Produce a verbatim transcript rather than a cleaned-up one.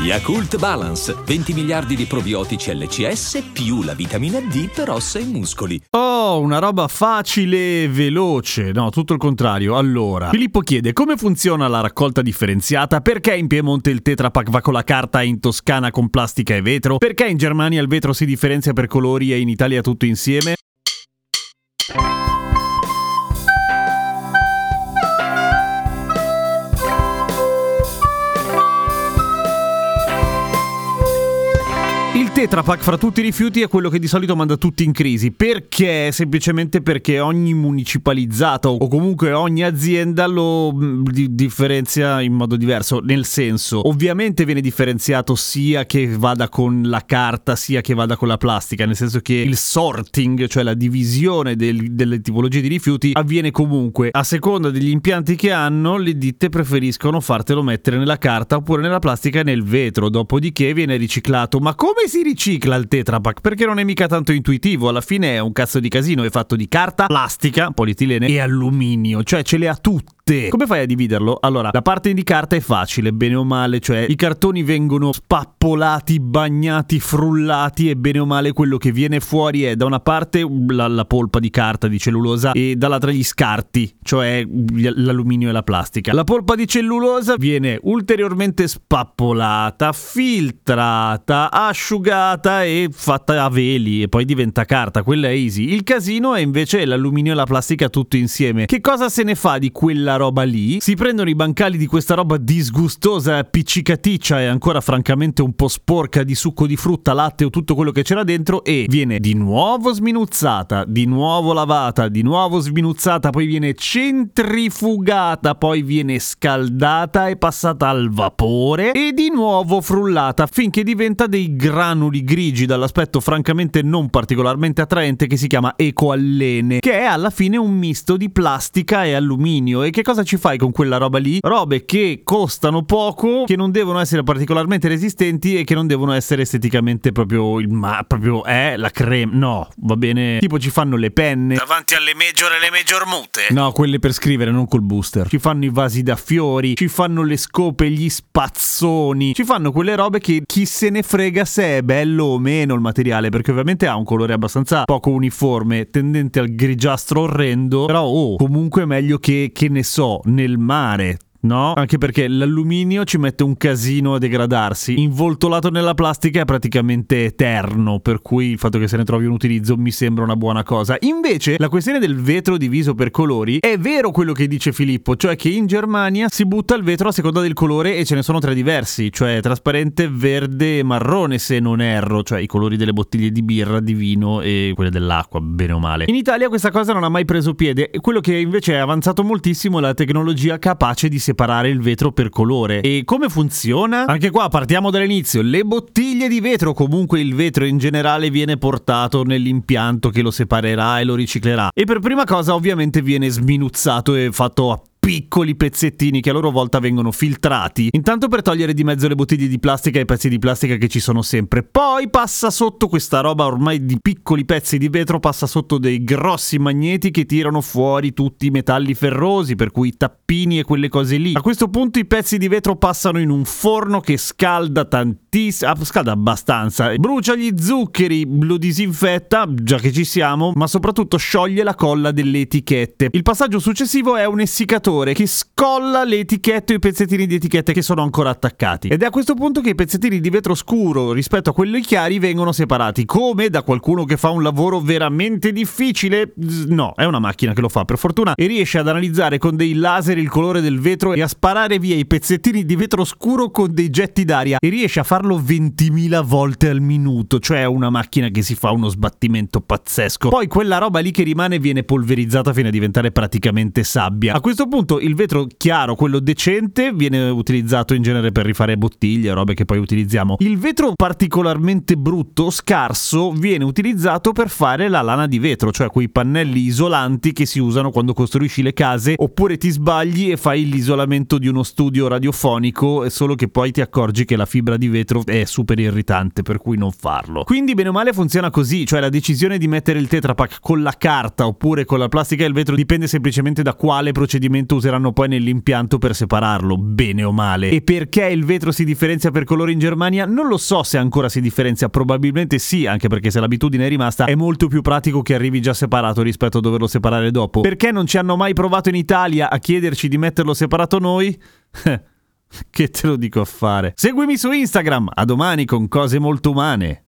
Yakult Balance, venti miliardi di probiotici L C S più la vitamina D per ossa e muscoli. Oh, una roba facile e veloce. No, tutto il contrario. Allora, Filippo chiede come funziona la raccolta differenziata, perché in Piemonte il Tetra Pak va con la carta e in Toscana con plastica e vetro, perché in Germania il vetro si differenzia per colori e in Italia tutto insieme. Il Tetra Pak fra tutti i rifiuti è quello che di solito manda tutti in crisi. Perché? Semplicemente perché ogni municipalizzato o comunque ogni azienda lo di- differenzia in modo diverso. Nel senso, ovviamente viene differenziato sia che vada con la carta sia che vada con la plastica, nel senso che il sorting, cioè la divisione del- delle tipologie di rifiuti, avviene comunque. A seconda degli impianti che hanno, le ditte preferiscono fartelo mettere nella carta oppure nella plastica e nel vetro, dopodiché viene riciclato. Ma come si ricicla il Tetra Pak? Perché non è mica tanto intuitivo, alla fine è un cazzo di casino, è fatto di carta, plastica, polietilene e alluminio, cioè ce le ha tutte. Come fai a dividerlo? Allora, la parte di carta è facile, bene o male, cioè i cartoni vengono spappolati, bagnati, frullati e bene o male quello che viene fuori è da una parte la, la polpa di carta, di cellulosa, e dall'altra gli scarti, cioè l'alluminio e la plastica. La polpa di cellulosa viene ulteriormente spappolata, filtrata, asciugata e fatta a veli e poi diventa carta, quella è easy. Il casino è invece l'alluminio e la plastica tutto insieme. Che cosa se ne fa di quella roba lì? Si prendono i bancali di questa roba disgustosa, appiccicaticcia e ancora francamente un po' sporca di succo di frutta, latte o tutto quello che c'era dentro, e viene di nuovo sminuzzata, di nuovo lavata, di nuovo sminuzzata, poi viene centrifugata, poi viene scaldata e passata al vapore e di nuovo frullata finché diventa dei granuli grigi dall'aspetto francamente non particolarmente attraente che si chiama Ecoallene, che è alla fine un misto di plastica e alluminio. E che cosa ci fai con quella roba lì? Robe che costano poco, che non devono essere particolarmente resistenti e che non devono essere esteticamente proprio il ma proprio è eh, la crema. No, va bene. Tipo ci fanno le penne davanti alle major e le major mute. No, quelle per scrivere, non col booster. Ci fanno i vasi da fiori, ci fanno le scope, gli spazzoni, ci fanno quelle robe che chi se ne frega se è bello o meno il materiale, perché ovviamente ha un colore abbastanza poco uniforme, tendente al grigiastro orrendo, però oh, comunque meglio che che ne so, nel mare. No, anche perché l'alluminio ci mette un casino a degradarsi, involtolato nella plastica è praticamente eterno, per cui il fatto che se ne trovi un utilizzo mi sembra una buona cosa. Invece la questione del vetro diviso per colori, è vero quello che dice Filippo, cioè che in Germania si butta il vetro a seconda del colore e ce ne sono tre diversi, cioè trasparente, verde e marrone se non erro, cioè i colori delle bottiglie di birra, di vino e quelle dell'acqua, bene o male. In Italia questa cosa non ha mai preso piede, quello che invece è avanzato moltissimo è la tecnologia capace di separare il vetro per colore. E come funziona? Anche qua partiamo dall'inizio. Le bottiglie di vetro, comunque il vetro in generale, viene portato nell'impianto che lo separerà e lo riciclerà. E per prima cosa ovviamente viene sminuzzato e fatto a piccoli pezzettini che a loro volta vengono filtrati, intanto per togliere di mezzo le bottiglie di plastica e i pezzi di plastica che ci sono sempre. Poi passa sotto questa roba ormai di piccoli pezzi di vetro, passa sotto dei grossi magneti che tirano fuori tutti i metalli ferrosi, per cui i tappini e quelle cose lì. A questo punto i pezzi di vetro passano in un forno che scalda tantissimo, scalda abbastanza, brucia gli zuccheri, lo disinfetta, già che ci siamo, ma soprattutto scioglie la colla delle etichette. Il passaggio successivo è un essiccatore che scolla le etichette o i pezzettini di etichette che sono ancora attaccati, ed è a questo punto che i pezzettini di vetro scuro rispetto a quelli chiari vengono separati. Come? Da qualcuno che fa un lavoro veramente difficile? No, è una macchina che lo fa, per fortuna, e riesce ad analizzare con dei laser il colore del vetro e a sparare via i pezzettini di vetro scuro con dei getti d'aria, e riesce a farlo ventimila volte al minuto, cioè è una macchina che si fa uno sbattimento pazzesco. Poi quella roba lì che rimane viene polverizzata fino a diventare praticamente sabbia. A questo punto punto il vetro chiaro, quello decente, viene utilizzato in genere per rifare bottiglie, robe che poi utilizziamo. Il vetro particolarmente brutto, scarso, viene utilizzato per fare la lana di vetro, cioè quei pannelli isolanti che si usano quando costruisci le case, oppure ti sbagli e fai l'isolamento di uno studio radiofonico, solo che poi ti accorgi che la fibra di vetro è super irritante, per cui non farlo. Quindi bene o male funziona così, cioè la decisione di mettere il Tetra Pak con la carta oppure con la plastica e il vetro dipende semplicemente da quale procedimento useranno poi nell'impianto per separarlo, bene o male. E perché il vetro si differenzia per colore in Germania? Non lo so se ancora si differenzia, probabilmente sì, anche perché se l'abitudine è rimasta è molto più pratico che arrivi già separato rispetto a doverlo separare dopo. Perché non ci hanno mai provato in Italia a chiederci di metterlo separato noi? Che te lo dico a fare. Seguimi su Instagram, a domani con cose molto umane.